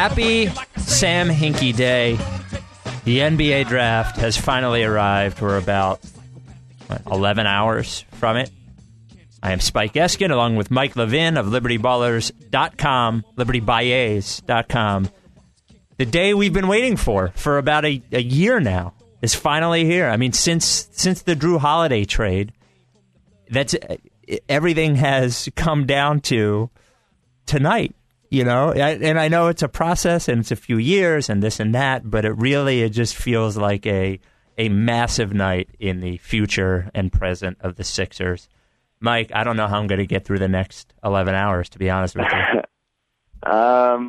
Happy Sam Hinkie Day. The NBA Draft has finally arrived. We're about 11 hours from it. I am Spike Eskin, along with Mike Levin of LibertyBallers.com, LibertyBallers.com. The day we've been waiting for about a year now, is finally here. I mean, since the Jrue Holiday trade, that's everything has come down to tonight. You know, and I know it's a process and it's a few years and this and that, but it just feels like a massive night in the future and present of the Sixers. Mike, I don't know how I'm going to get through the next 11 hours, to be honest with you. I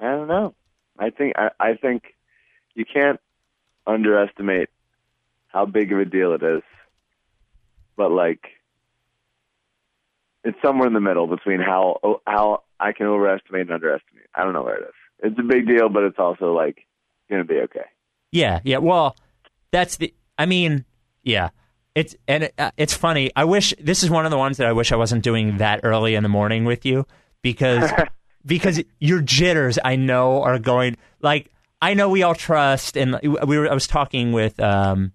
don't know. I think you can't underestimate how big of a deal it is, but it's somewhere in the middle between how I can overestimate and underestimate. I don't know where it is. It's a big deal, but it's also going to be okay. Yeah. Well, yeah. It's funny. This is one of the ones that I wish I wasn't doing that early in the morning with you because your jitters I know are going I know we all trust, and I was talking with an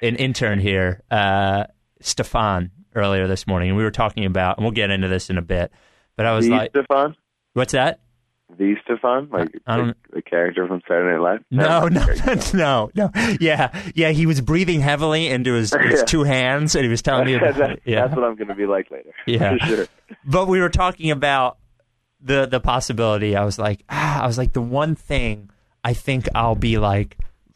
intern here, Stefan, earlier this morning, and we were talking about, and we'll get into this in a bit, but I was Stefan? What's that? The Stefan? The character from Saturday Night Live? No. Yeah, he was breathing heavily into his two hands, and he was telling me about it. Yeah. That's what I'm going to be like later. Yeah. For sure. But we were talking about the possibility. I was like, the one thing I think I'll be,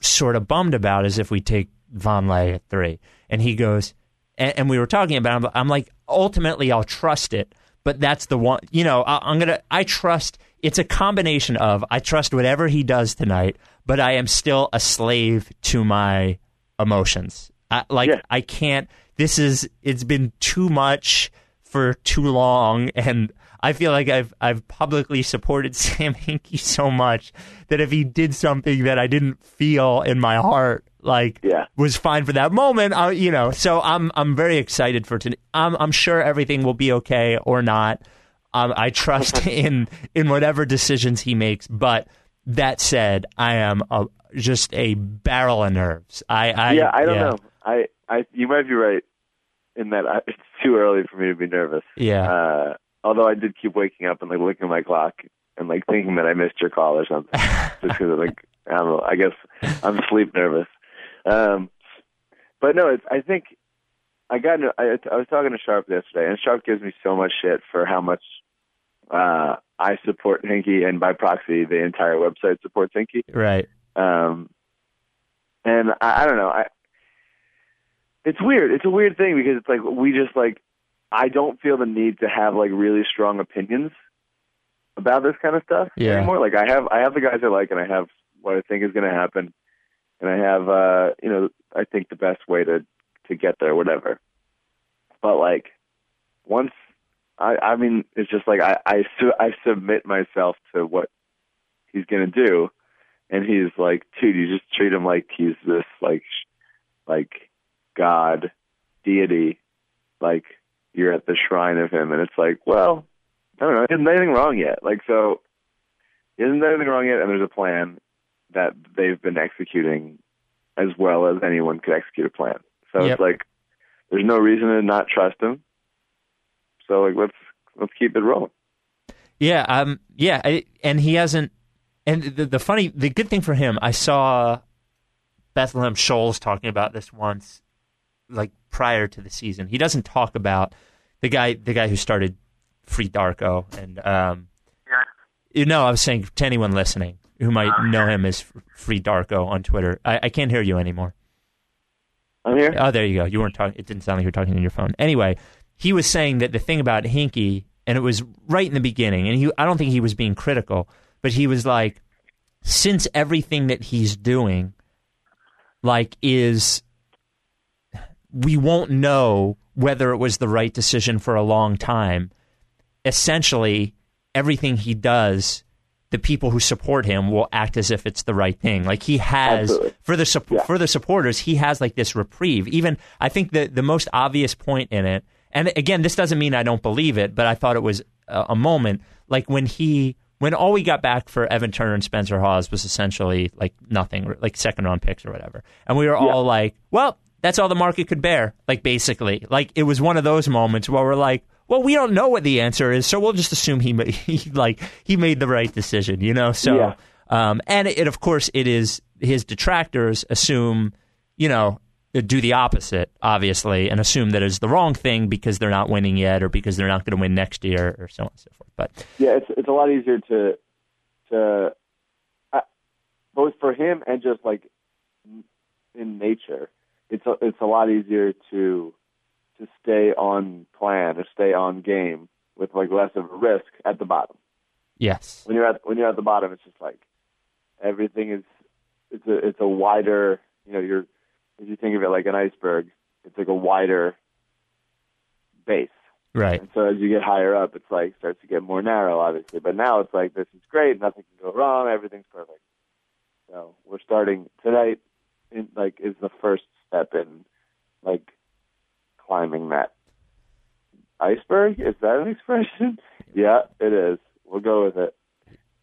sort of bummed about is if we take Vonleh at 3. And he goes, and we were talking about him, I'm like, ultimately I'll trust it, but that's the one, I trust. It's a combination of I trust whatever he does tonight, but I am still a slave to my emotions. I can't. It's been too much for too long, and I feel like I've publicly supported Sam Hinkie so much that if he did something that I didn't feel in my heart, was fine for that moment, I. So I'm very excited for tonight. I'm sure everything will be okay or not. I trust in whatever decisions he makes. But that said, I am just a barrel of nerves. I don't know. You might be right in that it's too early for me to be nervous. Yeah. Although I did keep waking up and looking at my clock and thinking that I missed your call or something, just because I don't know. I guess I'm sleep nervous. But no, I was talking to Sharp yesterday, and Sharp gives me so much shit for how much I support Hinkie, and by proxy, the entire website supports Hinkie. Right. And I don't know. It's weird. It's a weird thing because it's we just I don't feel the need to have really strong opinions about this kind of stuff anymore. I have the guys I like, and I have what I think is going to happen, and I have I think the best way to get there, whatever. But once I mean, it's just I submit myself to what he's going to do. And he's dude, you just treat him like he's this God, deity, you're at the shrine of him. And it's well, I don't know. He hasn't done anything wrong yet. And there's a plan that they've been executing as well as anyone could execute a plan. So yep. It's there's no reason to not trust him. So let's keep it rolling. Yeah, and he hasn't. And the good thing for him, I saw Bethlehem Shoals talking about this once, prior to the season. He doesn't talk about the guy who started Free Darko, and I was saying to anyone listening who might know him as Free Darko on Twitter. I can't hear you anymore. I'm here. Oh, there you go. You weren't talking. It didn't sound like you were talking on your phone. Anyway, he was saying that the thing about Hinkie, and it was right in the beginning, and I don't think he was being critical, but he was since everything that he's doing, we won't know whether it was the right decision for a long time. Essentially, everything he does, the people who support him will act as if it's the right thing. He has, absolutely, for the supporters, he has this reprieve. Even I think the most obvious point in it, and again, this doesn't mean I don't believe it, but I thought it was a moment, when he when all we got back for Evan Turner and Spencer Hawes was essentially like nothing, like second-round picks or whatever. And we were all like, well, that's all the market could bear, like basically. Like it was one of those moments where we're like, well, we don't know what the answer is, so we'll just assume he made the right decision, you know? So, and it, of course, it is his detractors assume, you know, do the opposite, obviously, and assume that it's the wrong thing because they're not winning yet or because they're not going to win next year or so on and so forth. But yeah, it's a lot easier to both for him and just like in nature, it's a lot easier to stay on plan or stay on game with like less of a risk at the bottom. Yes. When you're at the bottom, it's just like everything is it's a wider, you know, you're, if you think of it like an iceberg, it's like a wider base. Right. And so as you get higher up, it's like starts to get more narrow, obviously. But now it's like, this is great. Nothing can go wrong. Everything's perfect. So we're starting tonight is the first step in like climbing that iceberg. Is that an expression? Yeah, it is. We'll go with it.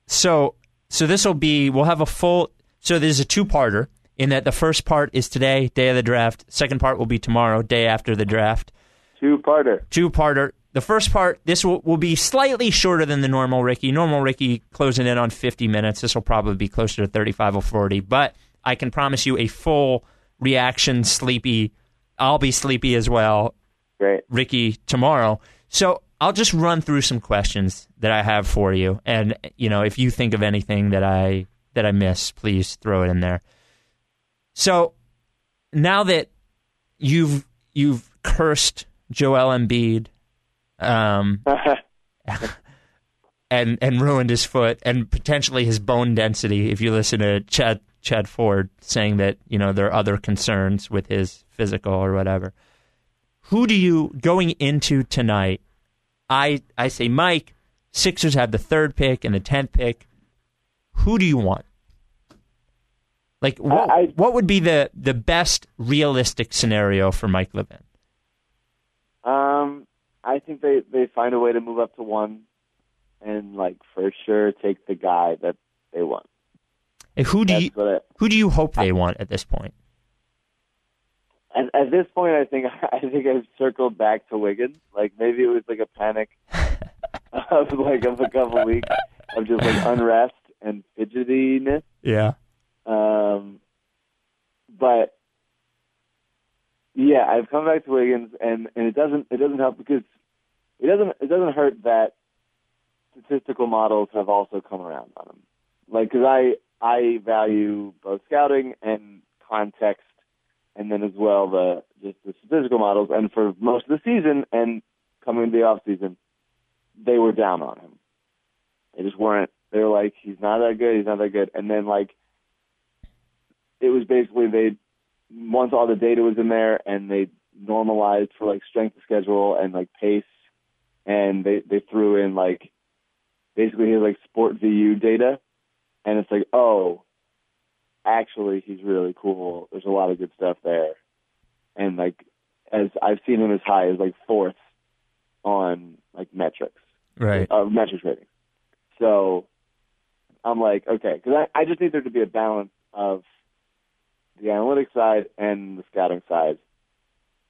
So this will be, we'll have a full, so there's a two-parter. In that the first part is today, day of the draft. Second part will be tomorrow, day after the draft. Two-parter. The first part, this will be slightly shorter than the normal Ricky. Normal Ricky closing in on 50 minutes. This will probably be closer to 35 or 40. But I can promise you a full reaction, sleepy. I'll be sleepy as well, great Ricky, tomorrow. So I'll just run through some questions that I have for you. And, you know, if you think of anything that I miss, please throw it in there. So now that you've cursed Joel Embiid and ruined his foot and potentially his bone density, if you listen to Chad Ford saying that, you know, there are other concerns with his physical or whatever, who do you, going into tonight, I say, Mike, Sixers have the 3rd pick and the 10th pick. Who do you want? Like, what would be the best realistic scenario for Mike Levin? I think they find a way to move up to 1 and, like, for sure take the guy that they want. And who do you hope they want at this point? At this point, I think I've circled back to Wiggins. Like, maybe it was, like, a panic of a couple weeks of just, like, unrest and fidgetiness. Yeah. But yeah, I've come back to Wiggins, and it doesn't help because it doesn't hurt that statistical models have also come around on him. Like, because I value both scouting and context, and then as well the statistical models. And for most of the season and coming into the off season, they were down on him. They just weren't. They were like, he's not that good, and then like. It was basically once all the data was in there and they normalized for like strength of schedule and like pace, and they threw in like basically his like sport VU data, and it's like, oh, actually he's really cool. There's a lot of good stuff there, and like as I've seen him as high as like 4th on like metrics, right? Metrics rating. So I'm like, okay, because I just need there to be a balance of the analytics side and the scouting side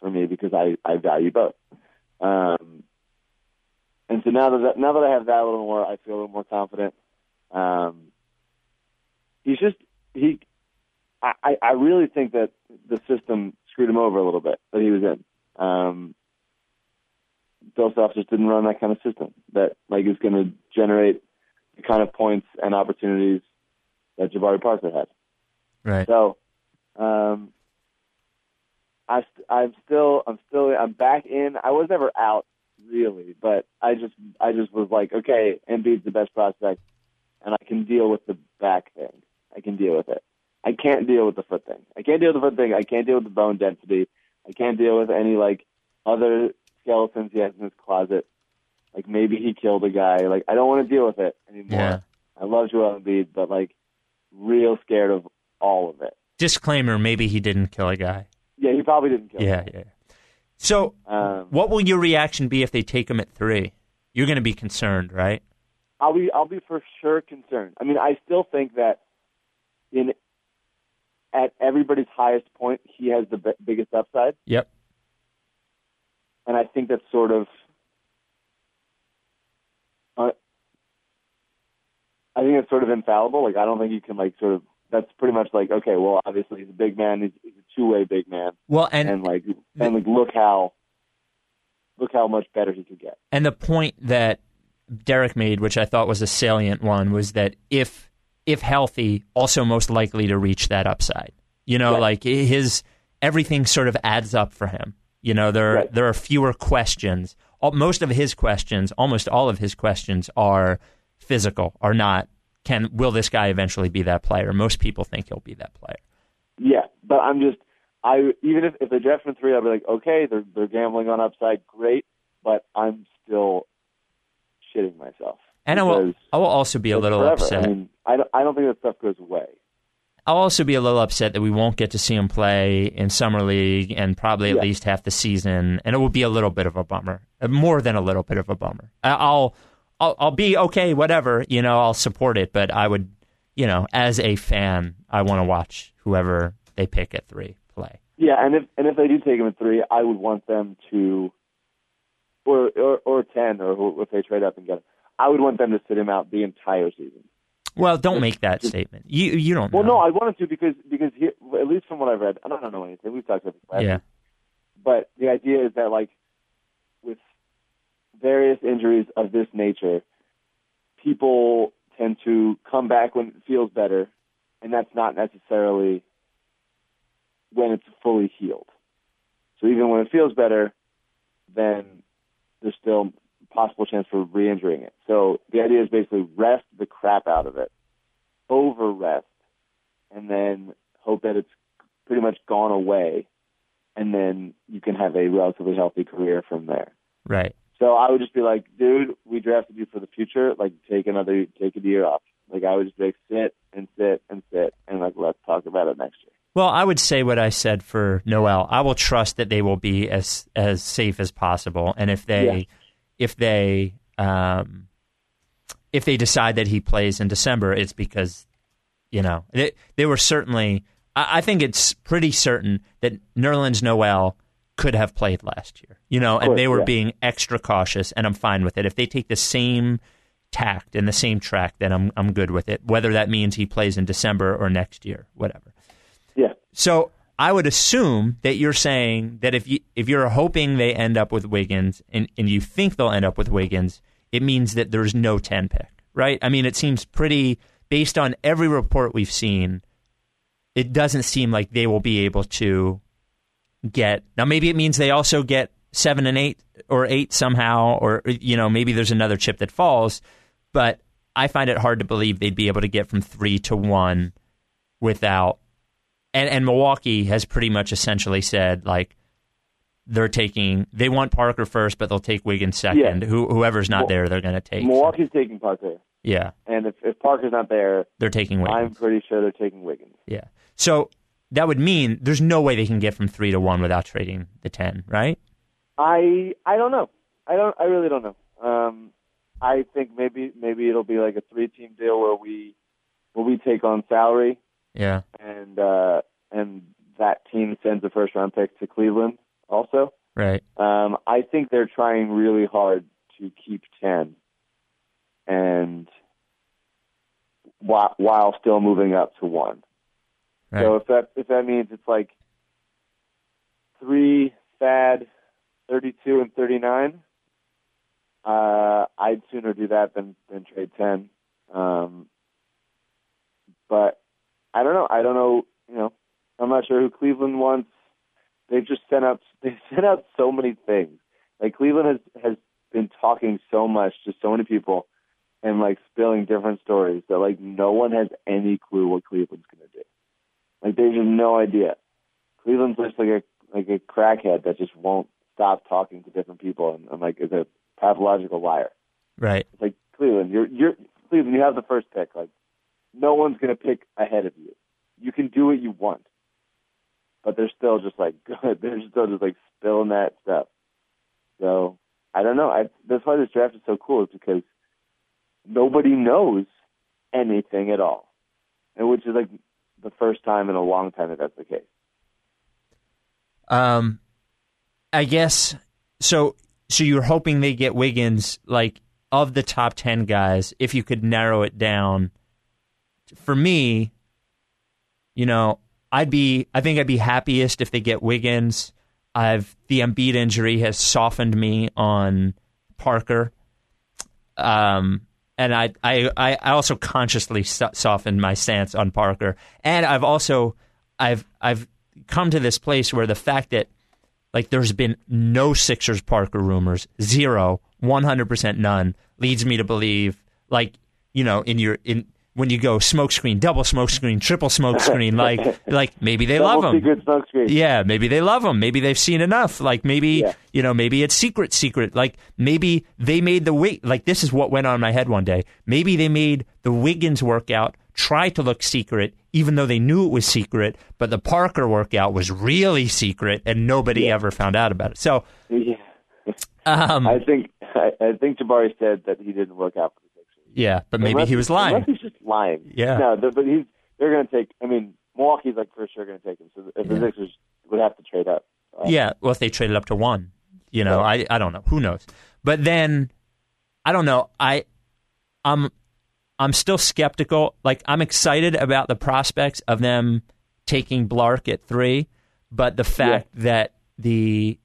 for me, because I value both. And so now that I have that a little more, I feel a little more confident. I really think that the system screwed him over a little bit that he was in. Bill Self just didn't run that kind of system that like is going to generate the kind of points and opportunities that Jabari Parker had. Right. So, I'm back in. I was never out really, but I just was like, okay, Embiid's the best prospect, and I can deal with the back thing. I can deal with it. I can't deal with the foot thing. I can't deal with the bone density. I can't deal with any like other skeletons he has in his closet. Like maybe he killed a guy. Like I don't want to deal with it anymore. Yeah. I love Joel Embiid, but like real scared of all of it. Disclaimer, maybe he didn't kill a guy. Yeah, he probably didn't kill a guy. Yeah. So what will your reaction be if they take him at 3? You're going to be concerned, right? I'll be for sure concerned. I mean, I still think that at everybody's highest point, he has the biggest upside. Yep. And I think that's sort of, infallible. Like, I don't think you can that's pretty much like, okay, well, obviously he's a big man. He's a two-way big man. Well, and look how much better he could get. And the point that Derek made, which I thought was a salient one, was that if healthy, also most likely to reach that upside. You know, right. Like his everything sort of adds up for him. You know, there are fewer questions. Almost all of his questions are physical, are not. Will this guy eventually be that player? Most people think he'll be that player. Yeah, but even if they draft from three, I'll be like, okay, they're gambling on upside, great, but I'm still shitting myself. And I will also be a little upset. I mean, I don't think that stuff goes away. I'll also be a little upset that we won't get to see him play in Summer League and probably at least half the season, and it will be a little bit of a bummer, more than a little bit of a bummer. I'll be okay, whatever, you know, I'll support it, but I would, you know, as a fan, I want to watch whoever they pick at three play. Yeah, and if they do take him at three, I would want them to, or 10, or if they trade up and get him, I would want them to sit him out the entire season. Well, don't make that statement. You don't know. Well, no, I wanted to because he, at least from what I've read, and I don't know anything. We've talked about this last week. But the idea is that, like, with various injuries of this nature, people tend to come back when it feels better, and that's not necessarily when it's fully healed. So even when it feels better, then there's still possible chance for re-injuring it. So the idea is basically rest the crap out of it, over rest, and then hope that it's pretty much gone away, and then you can have a relatively healthy career from there. Right. So I would just be like, dude, we drafted you for the future. Like, take a year off. Like, I would just be like, sit and sit and sit, and like, let's talk about it next year. Well, I would say what I said for Noel. I will trust that they will be as safe as possible, and if they decide that he plays in December, it's because, you know, they were certainly. I think it's pretty certain that Nerlens Noel could have played last year, you know, and they were being extra cautious, and I'm fine with it. If they take the same tact and the same track, then I'm good with it. Whether that means he plays in December or next year, whatever. Yeah. So I would assume that you're saying that if you're hoping they end up with Wiggins and you think they'll end up with Wiggins, it means that there's no 10 pick, right? I mean, it seems pretty, based on every report we've seen, it doesn't seem like they will be able to get, now maybe it means they also get 7 and 8 or 8 somehow, or, you know, maybe there's another chip that falls, but I find it hard to believe they'd be able to get from 3 to 1 without. And Milwaukee has pretty much essentially said, like, they want Parker first, but they'll take Wiggins second. Yeah. Whoever's not there, they're going to take. Milwaukee's taking Parker. Yeah. And if Parker's not there, they're taking Wiggins. I'm pretty sure they're taking Wiggins. Yeah. So that would mean there's no way they can get from 3 to 1 without trading the 10, right? I don't know. I really don't know. I think maybe it'll be like a 3-team deal where we take on salary. Yeah, and that team sends a first-round pick to Cleveland also. Right. I think they're trying really hard to keep 10, and while still moving up to 1. Right. So if that means it's like 3, Thad, 32, and 39, I'd sooner do that than trade 10. But I don't know. You know, I'm not sure who Cleveland wants. They've just sent out so many things. Like, Cleveland has been talking so much to so many people and, like, spilling different stories that, like, no one has any clue what Cleveland's going to do. Like, they have no idea. Cleveland's just like a crackhead that just won't stop talking to different people and like, is a pathological liar. Right. It's like, Cleveland, you have the first pick. Like, no one's going to pick ahead of you. You can do what you want, but they're still just like good. They're still just like spilling that stuff. So I don't know. That's why this draft is so cool. Is because nobody knows anything at all, and which is like the first time in a long time that that's the case. I guess so. So you're hoping they get Wiggins, like of the top 10 guys, if you could narrow it down. For me, you know, I think I'd be happiest if they get Wiggins. The Embiid injury has softened me on Parker. And I also consciously softened my stance on Parker. And I've come to this place where the fact that, like, there's been no Sixers Parker rumors, 0, 100% none, leads me to believe, like, you know, when you go smokescreen, double smokescreen, triple smokescreen, like maybe they love him. Secret smokescreen. Yeah, maybe they love him. Maybe they've seen enough. Like maybe, you know, maybe it's secret. Like maybe they made the wait. Like this is what went on in my head one day. Maybe they made the Wiggins workout try to look secret, even though they knew it was secret. But the Parker workout was really secret, and nobody ever found out about it. So, I think Jabari said that he didn't work out. Yeah, but maybe he was lying. Unless he's just lying. Yeah. No, but they're going to take... I mean, Milwaukee's like for sure going to take him. So if the Sixers would have to trade up. Yeah, well, if they traded up to 1. You know, I don't know. Who knows? But then, I don't know. I'm still skeptical. Like, I'm excited about the prospects of them taking Blark at 3, but the fact that the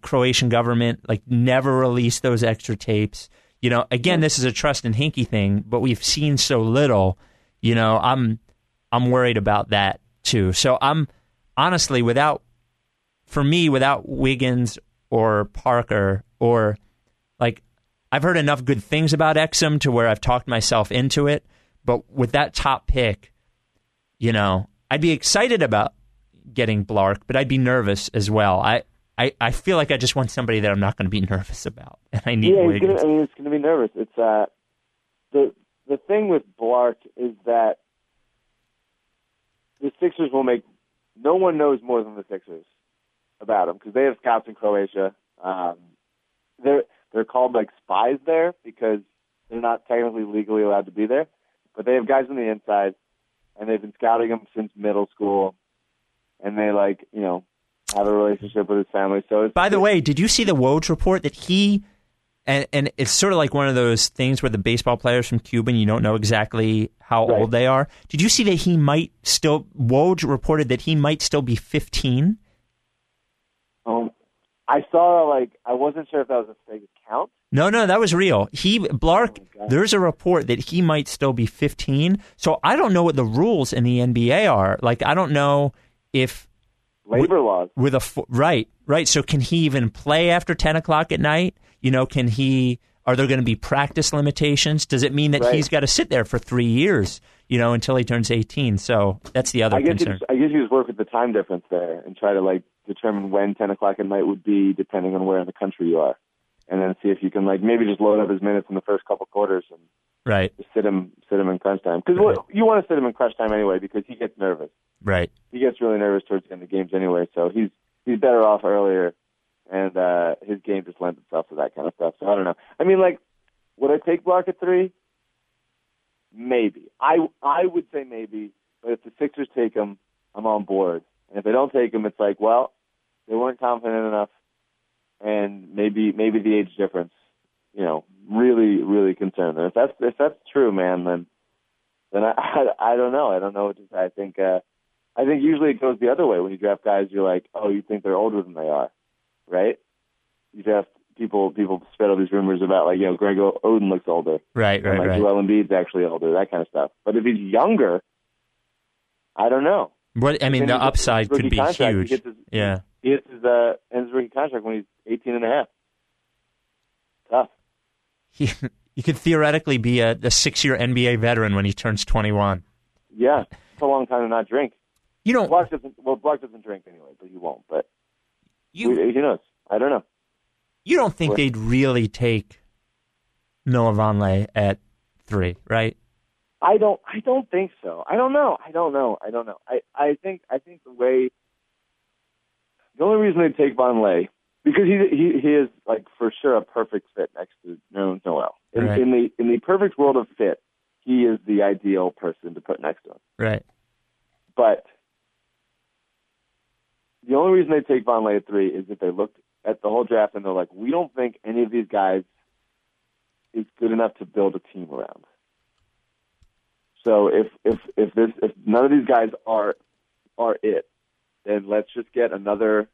Croatian government, like, never released those extra tapes... You know, again, this is a trust and Hinkie thing, but we've seen so little. You know, I'm worried about that too. So I'm honestly without Wiggins or Parker, or like I've heard enough good things about Exum to where I've talked myself into it. But with that top pick, you know, I'd be excited about getting Blark, but I'd be nervous as well. I feel like I just want somebody that I'm not going to be nervous about, and I need Wiggins. It's going to be nervous. It's the thing with Blark is that the Sixers will make no one knows more than the Sixers about him because they have scouts in Croatia. They're called like spies there because they're not technically legally allowed to be there, but they have guys on the inside, and they've been scouting him since middle school, and they like you know. Have a relationship with his family. So, by the way, did you see the Woj report that he and it's sort of like one of those things where the baseball players from Cuba, you don't know exactly how old they are. Did you see that he might still? Woj reported that he might still be 15. I saw like I wasn't sure if that was a fake account. No, that was real. Blark. Oh, there's a report that he might still be 15. So I don't know what the rules in the NBA are. Like I don't know if. Labor laws. Right. So can he even play after 10 o'clock at night? You know, can he? Are there going to be practice limitations? Does it mean that he's got to sit there for 3 years, you know, until he turns 18? So that's the other concern. I guess you just work with the time difference there and try to, like, determine when 10 o'clock at night would be depending on where in the country you are. And then see if you can, like, maybe just load up his minutes in the first couple quarters and just sit him in crunch time. Because you want to sit him in crunch time anyway because he gets nervous. Right. He gets really nervous towards the end of games anyway, so he's better off earlier, and his game just lends itself to that kind of stuff. So I don't know. I mean, like, would I take Blark at 3? Maybe. I would say maybe, but if the Sixers take him, I'm on board. And if they don't take him, it's like, well, they weren't confident enough, and maybe the age difference, you know, really, really concerned. And if that's true, man, then I don't know. I don't know what to say. I think usually it goes the other way. When you draft guys, you're like, oh, you think they're older than they are, right? You draft people spread all these rumors about, like, you know, Greg Oden looks older. Right, and like, Joel Embiid's actually older, that kind of stuff. But if he's younger, I don't know. What, I mean, the upside could be huge. He gets his rookie contract when he's 18 and a half. Tough. He could theoretically be a 6-year NBA veteran when he turns 21. Yeah, it's a long time to not drink. You know, Blark doesn't drink anyway, but he won't. But who knows? I don't know. You don't think they'd really take Noah Vonleh at 3, right? I don't think so. I don't know. I think the only reason they'd take Vonleh Because he is, like, for sure a perfect fit next to Nerlens Noel. Right. In the perfect world of fit, he is the ideal person to put next to him. Right. But the only reason they take Vonleh at three is that they looked at the whole draft and they're like, we don't think any of these guys is good enough to build a team around. So if none of these guys are it, then let's just get another.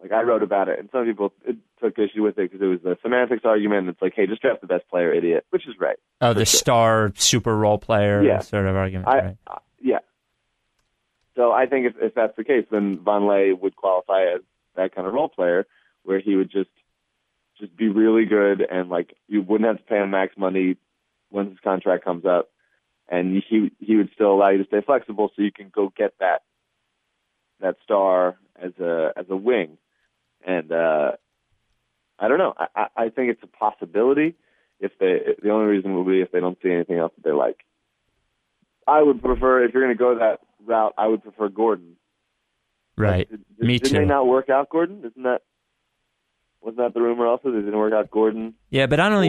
Like, I wrote about it, and some people took issue with it because it was the semantics argument. It's like, hey, just draft the best player, idiot, which is right. Oh, the star super role player sort of argument. Yeah. So I think if that's the case, then Vonleh would qualify as that kind of role player where he would just be really good and, like, you wouldn't have to pay him max money once his contract comes up, and he would still allow you to stay flexible so you can go get that star as a wing. And I don't know. I think it's a possibility. The only reason will be if they don't see anything else that they like. I would prefer, if you're going to go that route, I would prefer Gordon. Right. Didn't they not work out Gordon? Wasn't that the rumor also? They didn't work out Gordon. Yeah, but I don't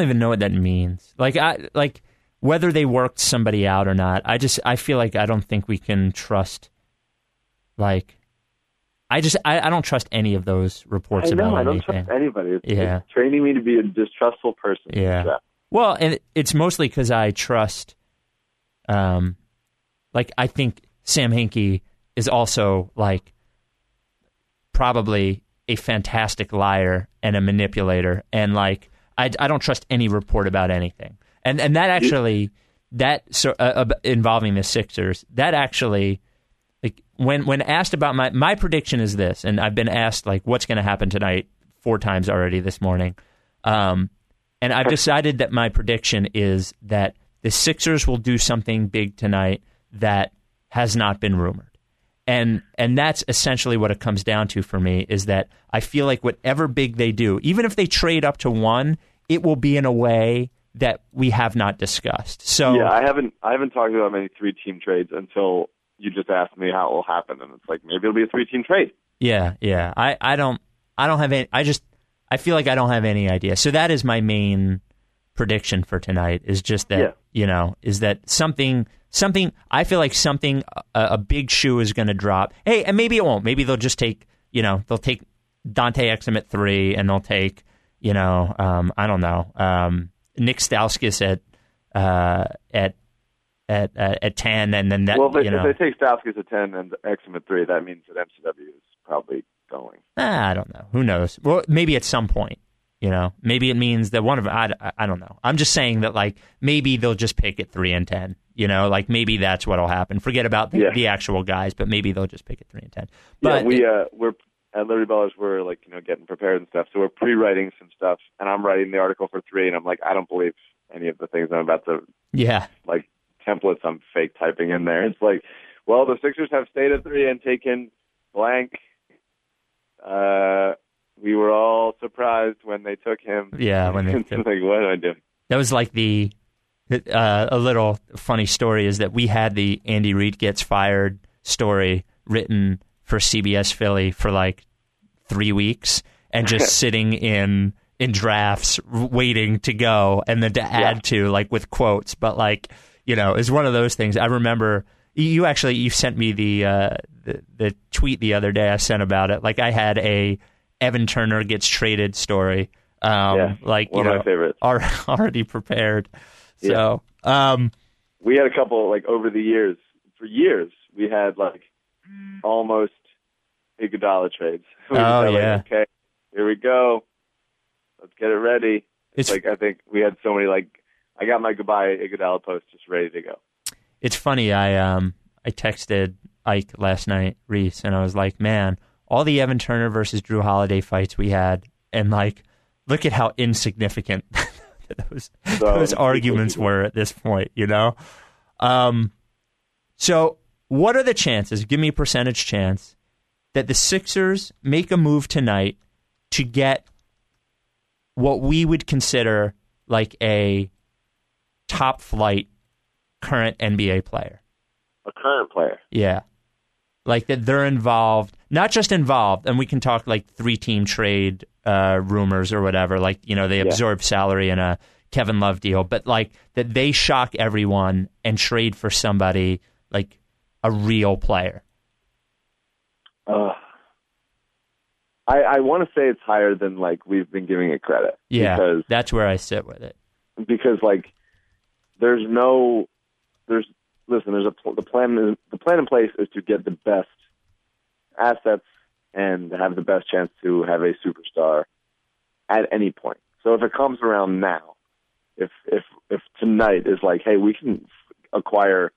even know what that means. Like whether they worked somebody out or not. I feel like I don't think we can trust. Like, I don't trust any of those reports about anything. I don't trust anybody. It's training me to be a distrustful person. Yeah. So. Well, and it's mostly because I trust, I think Sam Hinkie is also, like, probably a fantastic liar and a manipulator. And, like, I don't trust any report about anything. And that actually, involving the Sixers, that actually... When asked about my prediction is this, and I've been asked, like, what's going to happen tonight 4 times already this morning, and I've decided that my prediction is that the Sixers will do something big tonight that has not been rumored, and that's essentially what it comes down to for me, is that I feel like whatever big they do, even if they trade up to 1, it will be in a way that we have not discussed. So yeah, I haven't talked about many 3-team trades until. You just asked me how it will happen, and it's like, maybe it'll be a 3-team trade. Yeah. I don't have any. I feel like I don't have any idea. So that is my main prediction for tonight. Is just that is that something. I feel like something a big shoe is going to drop. Hey, and maybe it won't. Maybe they'll just take they'll take Dante Exum at 3, and they'll take Nick Stauskas at 10, and then that. Well, if they take Stauskas at 10 and Exum at 3, that means that MCW is probably going. I don't know. Who knows? Well, maybe at some point, maybe it means that one of them. I don't know. I'm just saying that, like, maybe they'll just pick at 3 and 10. Like, maybe that's what'll happen. Forget about the actual guys, but maybe they'll just pick at 3 and 10. But yeah, we're at Liberty Ballers. We're getting prepared and stuff, so we're pre-writing some stuff, and I'm writing the article for 3, and I'm like, I don't believe any of the things I'm about to. Yeah. Like. Templates I'm fake typing in there. It's like, well, the Sixers have stayed at 3 and taken blank. We were all surprised when they took him. Yeah, when they took him. Like, what do I do? That was like a little funny story is that we had the Andy Reid gets fired story written for CBS Philly for like 3 weeks and just sitting in drafts waiting to go and then to add to, like, with quotes, but like. It's one of those things. I remember you sent me the tweet the other day I sent about it. Like, I had a Evan Turner gets traded story. One of my favorites. Already prepared. So we had a couple, like, over the years. For years, we had like almost Iguodala trades. We okay, here we go. Let's get it ready. It's like, I think we had so many, like. I got my goodbye Iguodala post just ready to go. It's funny. I texted Ike last night, Reese, and I was like, man, all the Evan Turner versus Jrue Holiday fights we had, and like, look at how insignificant those arguments were at this point, So what are the chances, give me a percentage chance, that the Sixers make a move tonight to get what we would consider like a top flight current NBA player. A current player. Yeah. Like, that they're involved. not just involved, and we can talk like three-team trade rumors or whatever, like, you know, they absorb salary in a Kevin Love deal, but like that they shock everyone and trade for somebody like a real player. I want to say it's higher than like we've been giving it credit. Yeah, because that's where I sit with it. Because like there's no there's listen there's a the plan in place is to get the best assets and have the best chance to have a superstar at any point. So if it comes around now, if tonight is like, hey, we can acquire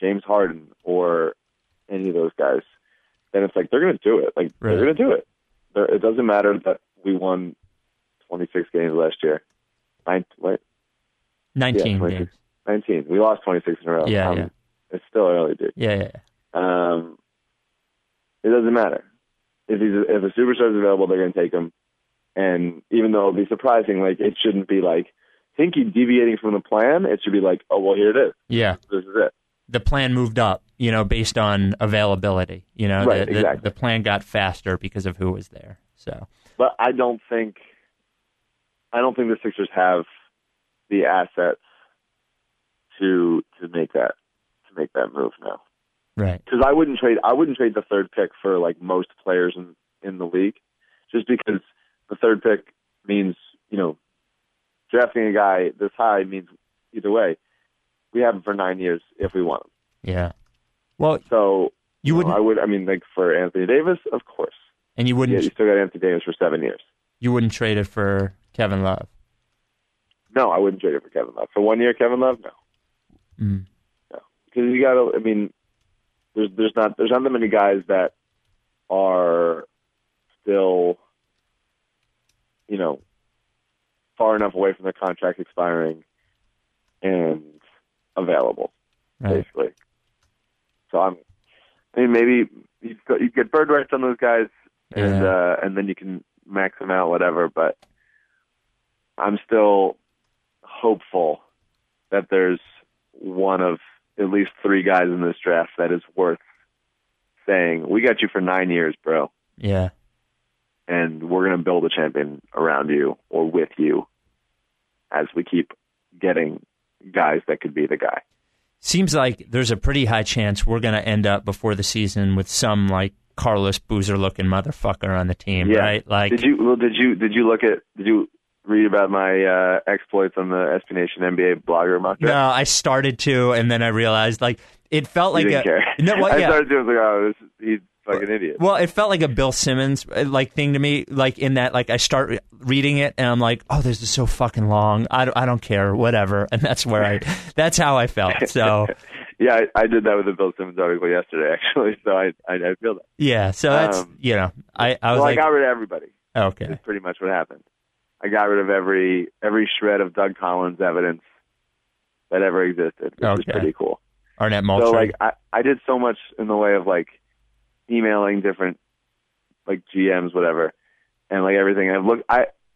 James Harden or any of those guys, then it's like they're going to do it. Like really? They're going to do it. It doesn't matter that we won 26 games last year. 19. We lost 26 in a row. Yeah, yeah. It's still early, dude. Yeah, yeah. It doesn't matter. If a superstar is available, they're going to take him. And even though it'll be surprising, like it shouldn't be like Hinkie deviating from the plan. It should be like, oh well, here it is. Yeah, this is it. The plan moved up, you know, based on availability. You know, right, exactly. The plan got faster because of who was there. So, but I don't think the Sixers have the assets to make that move now. Right. Because I wouldn't trade the third pick for like most players in the league, just because. The third pick means, you know, drafting a guy this high means either way. We have him for 9 years if we want him. Yeah. Well, so you wouldn't. I mean, like for Anthony Davis, of course. And you wouldn't. Yeah, you still got Anthony Davis for 7 years. You wouldn't trade it for Kevin Love. No, I wouldn't trade it for Kevin Love for 1 year. Kevin Love, no. Mm. No, because you got to. I mean, there's not that many guys that are still. You know, far enough away from their contract expiring and available, right. Basically. So I mean, maybe you get bird rights on those guys, and then you can max them out, whatever. But I'm still hopeful that there's one of at least three guys in this draft that is worth saying, "We got you for 9 years, bro." Yeah. And we're going to build a champion around you or with you as we keep getting guys that could be the guy. Seems like there's a pretty high chance we're going to end up before the season with some like Carlos Boozer-looking motherfucker on the team, yeah. Right? Like, did you read about my exploits on the SB Nation NBA blogger mock draft? No, I started to, and then I realized like it felt like I started to, I was like, oh, he's fucking idiot. Well, it felt like a Bill Simmons like thing to me, like in that like I start reading it and I'm like, oh, this is so fucking long. I don't care, whatever. And that's how I felt. So yeah, I did that with the Bill Simmons article yesterday, actually. So I feel that. Yeah, so that's you know, I was well, like, I got rid of everybody. Okay, that's pretty much what happened. I got rid of every shred of Doug Collins evidence that ever existed, which was pretty cool. Arnett Moultrie. So like I did so much in the way of like emailing different like GMs, whatever, and like everything.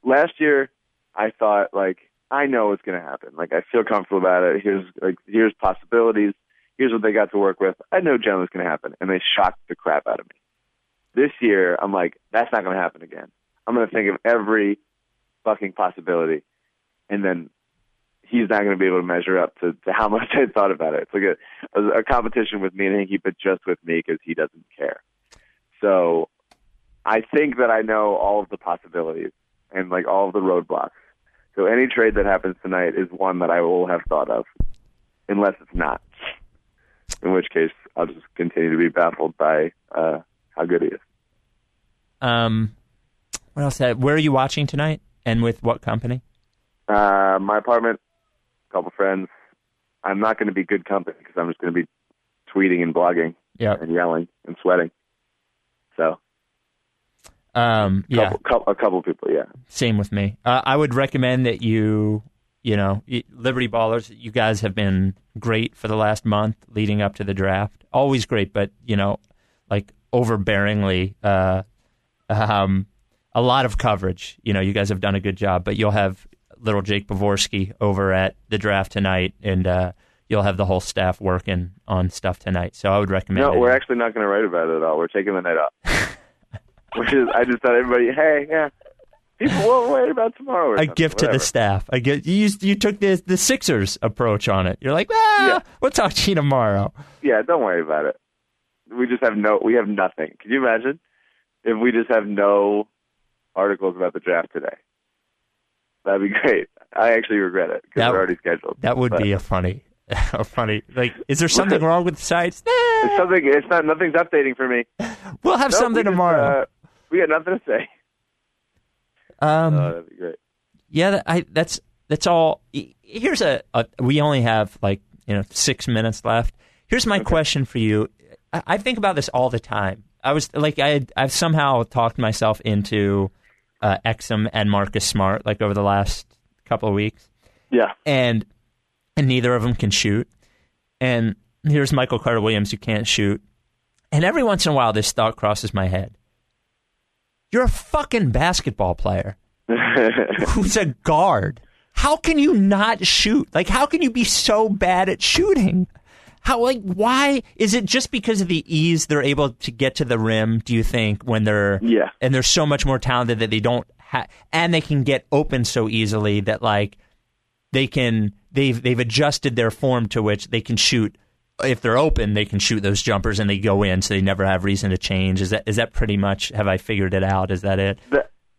Last year I thought like I know what's gonna happen. Like I feel comfortable about it. Here's possibilities. Here's what they got to work with. I know generally what's gonna happen, and they shocked the crap out of me. This year I'm like, that's not gonna happen again. I'm gonna think of every fucking possibility, and then he's not gonna be able to measure up to how much I thought about it. It's like a competition with me and Hinkie, but just with me because he doesn't care. So I think that I know all of the possibilities and like all of the roadblocks. So any trade that happens tonight is one that I will have thought of, unless it's not. In which case, I'll just continue to be baffled by how good he is. What else? Where are you watching tonight, and with what company? My apartment, a couple friends. I'm not going to be good company because I'm just going to be tweeting and blogging, and yelling and sweating. So, a couple people, yeah. Same with me. I would recommend that you know, Liberty Ballers. You guys have been great for the last month leading up to the draft. Always great, but you know, like overbearingly, a lot of coverage. You know, you guys have done a good job, but you'll have little Jake Bavorsky over at the draft tonight, and you'll have the whole staff working on stuff tonight. So I would recommend it. No, we're actually not going to write about it at all. We're taking the night off. Which is, I just thought everybody, hey, yeah, people won't worry about tomorrow. A gift to the staff. You took the Sixers approach on it. You're like, we'll talk to you tomorrow. Yeah, don't worry about it. We just have we have nothing. Can you imagine if we just have no articles about the draft today? That'd be great. I actually regret it because we're already scheduled. That would be a funny. Like, is there something wrong with the sites? It's not. Nothing's updating for me. We'll have something tomorrow. We got nothing to say. That'd be great. Yeah, that's all. Here's we only have 6 minutes left. Here's my question for you. I think about this all the time. I've somehow talked myself into Exum and Marcus Smart over the last couple of weeks. Yeah, and neither of them can shoot. And here's Michael Carter Williams who can't shoot. And every once in a while, this thought crosses my head. You're a fucking basketball player who's a guard. How can you not shoot? How can you be so bad at shooting? Why? Is it just because of the ease they're able to get to the rim, do you think, when they're... Yeah. And they're so much more talented that they don't have... And they can get open so easily that, they can... They've adjusted their form to which they can shoot... If they're open, they can shoot those jumpers and they go in, so they never have reason to change. Is that pretty much... Have I figured it out? Is that it?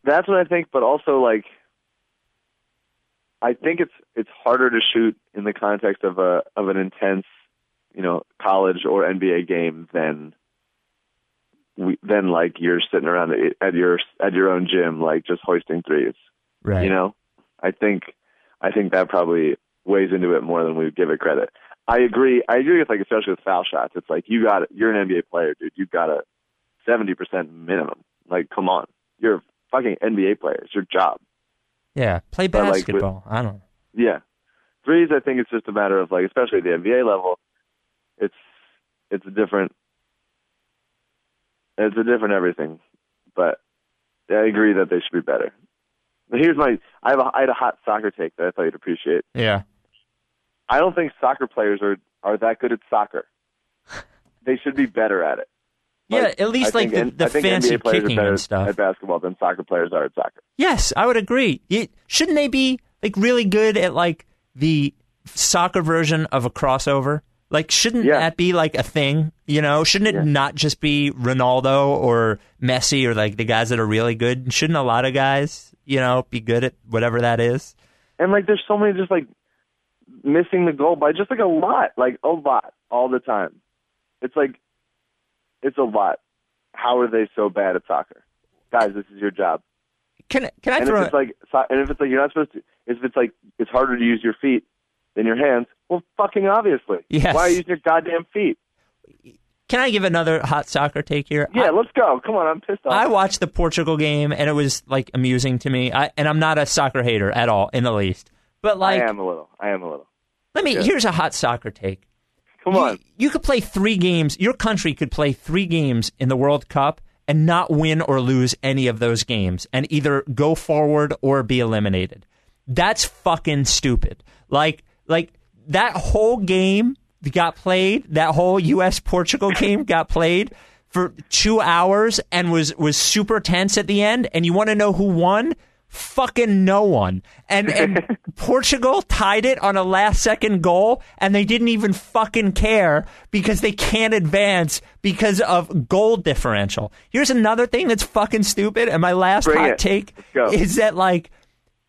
That's what I think, but also, I think it's harder to shoot in the context of an intense... college or NBA game than you're sitting around at your own gym, just hoisting threes. Right. I think that probably weighs into it more than we give it credit. I agree with especially with foul shots. It's you got it. You're an NBA player, dude. You've got a 70% minimum. Come on, you're a fucking NBA player. It's your job. Yeah, play basketball. I don't know. Yeah, threes. I think it's just a matter of especially at the NBA level. It's a different everything, but I agree that they should be better. But here's I had a hot soccer take that I thought you'd appreciate. Yeah, I don't think soccer players are that good at soccer. They should be better at it. Yeah, at least I think fancy NBA players kicking are better and stuff at basketball than soccer players are at soccer. Yes, I would agree. Shouldn't they be really good at the soccer version of a crossover? Shouldn't that be a thing? Shouldn't it not just be Ronaldo or Messi or the guys that are really good? Shouldn't a lot of guys, be good at whatever that is? And there's so many just missing the goal by just a lot all the time. It's a lot. How are they so bad at soccer, guys? This is your job. Can I throw? You're not supposed to. It's harder to use your feet than your hands. Well, fucking obviously. Yes. Why are you using your goddamn feet? Can I give another hot soccer take here? Yeah, let's go. Come on, I'm pissed off. I watched the Portugal game, and it was, amusing to me. And I'm not a soccer hater at all, in the least. But, I am a little. Here's a hot soccer take. Come on. You could play 3 games. Your country could play 3 games in the World Cup and not win or lose any of those games and either go forward or be eliminated. That's fucking stupid. That whole game got played, that whole U.S.-Portugal game got played for 2 hours and was super tense at the end. And you want to know who won? Fucking no one. And Portugal tied it on a last-second goal, and they didn't even fucking care because they can't advance because of goal differential. Here's another thing that's fucking stupid, and my last hot take is that,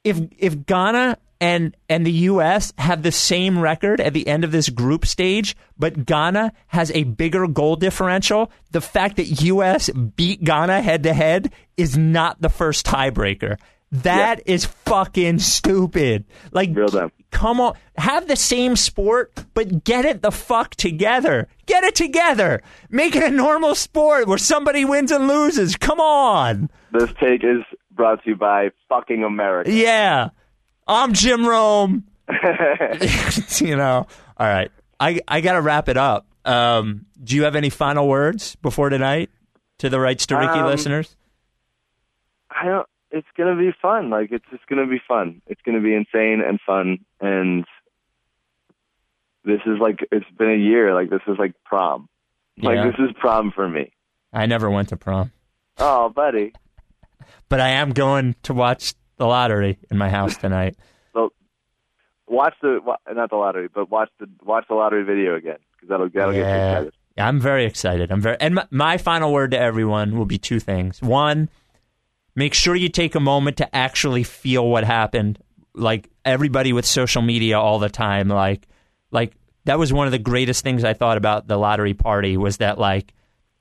if Ghana... And the U.S. have the same record at the end of this group stage, but Ghana has a bigger goal differential. The fact that U.S. beat Ghana head-to-head is not the first tiebreaker. That is fucking stupid. Come on. Have the same sport, but get it the fuck together. Get it together. Make it a normal sport where somebody wins and loses. Come on. This take is brought to you by fucking America. Yeah. I'm Jim Rome. All right. I got to wrap it up. Do you have any final words before tonight to the Rights to Ricky listeners? It's going to be fun. It's just going to be fun. It's going to be insane and fun. And this is like, it's been a year. Like, this is like prom. Like, yeah. This is prom for me. I never went to prom. Oh, buddy. But I am going to watch the lottery in my house tonight. So watch the lottery video again, because that'll get you excited. Yeah, I'm very excited. And my final word to everyone will be two things. One, make sure you take a moment to actually feel what happened. Like, everybody with social media all the time, like that was one of the greatest things I thought about the lottery party, was that like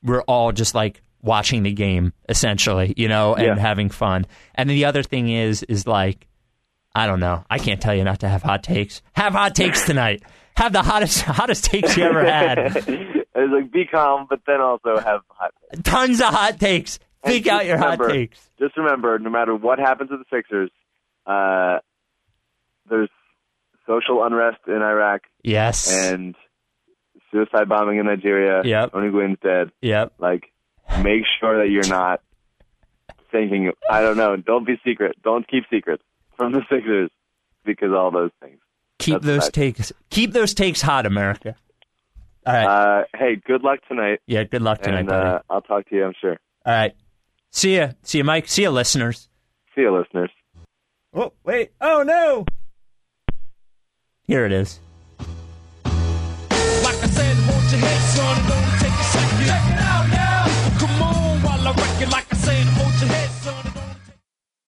we're all just like watching the game essentially, you know, and having fun. And then the other thing is like, I don't know, I can't tell you not to have hot takes. Have hot takes tonight. Have the hottest takes you ever had. It's like, be calm, but then also have hot takes. Tons of hot takes. Think out your hot takes. Just remember, no matter what happens to the Sixers, there's social unrest in Iraq. Yes. And suicide bombing in Nigeria. Yep. Tony Gwynn's dead. Yep. Like, make sure that you're not thinking, I don't know, don't be secret. Don't keep secrets from the Sixers, because all those things. Keep those takes hot, America. All right. Hey, good luck tonight. Yeah, good luck tonight, and, buddy. I'll talk to you, I'm sure. All right. See ya. See ya, Mike. See ya, listeners. See ya, listeners. Oh, wait. Oh, no. Here it is. Like I said, hold your head, son.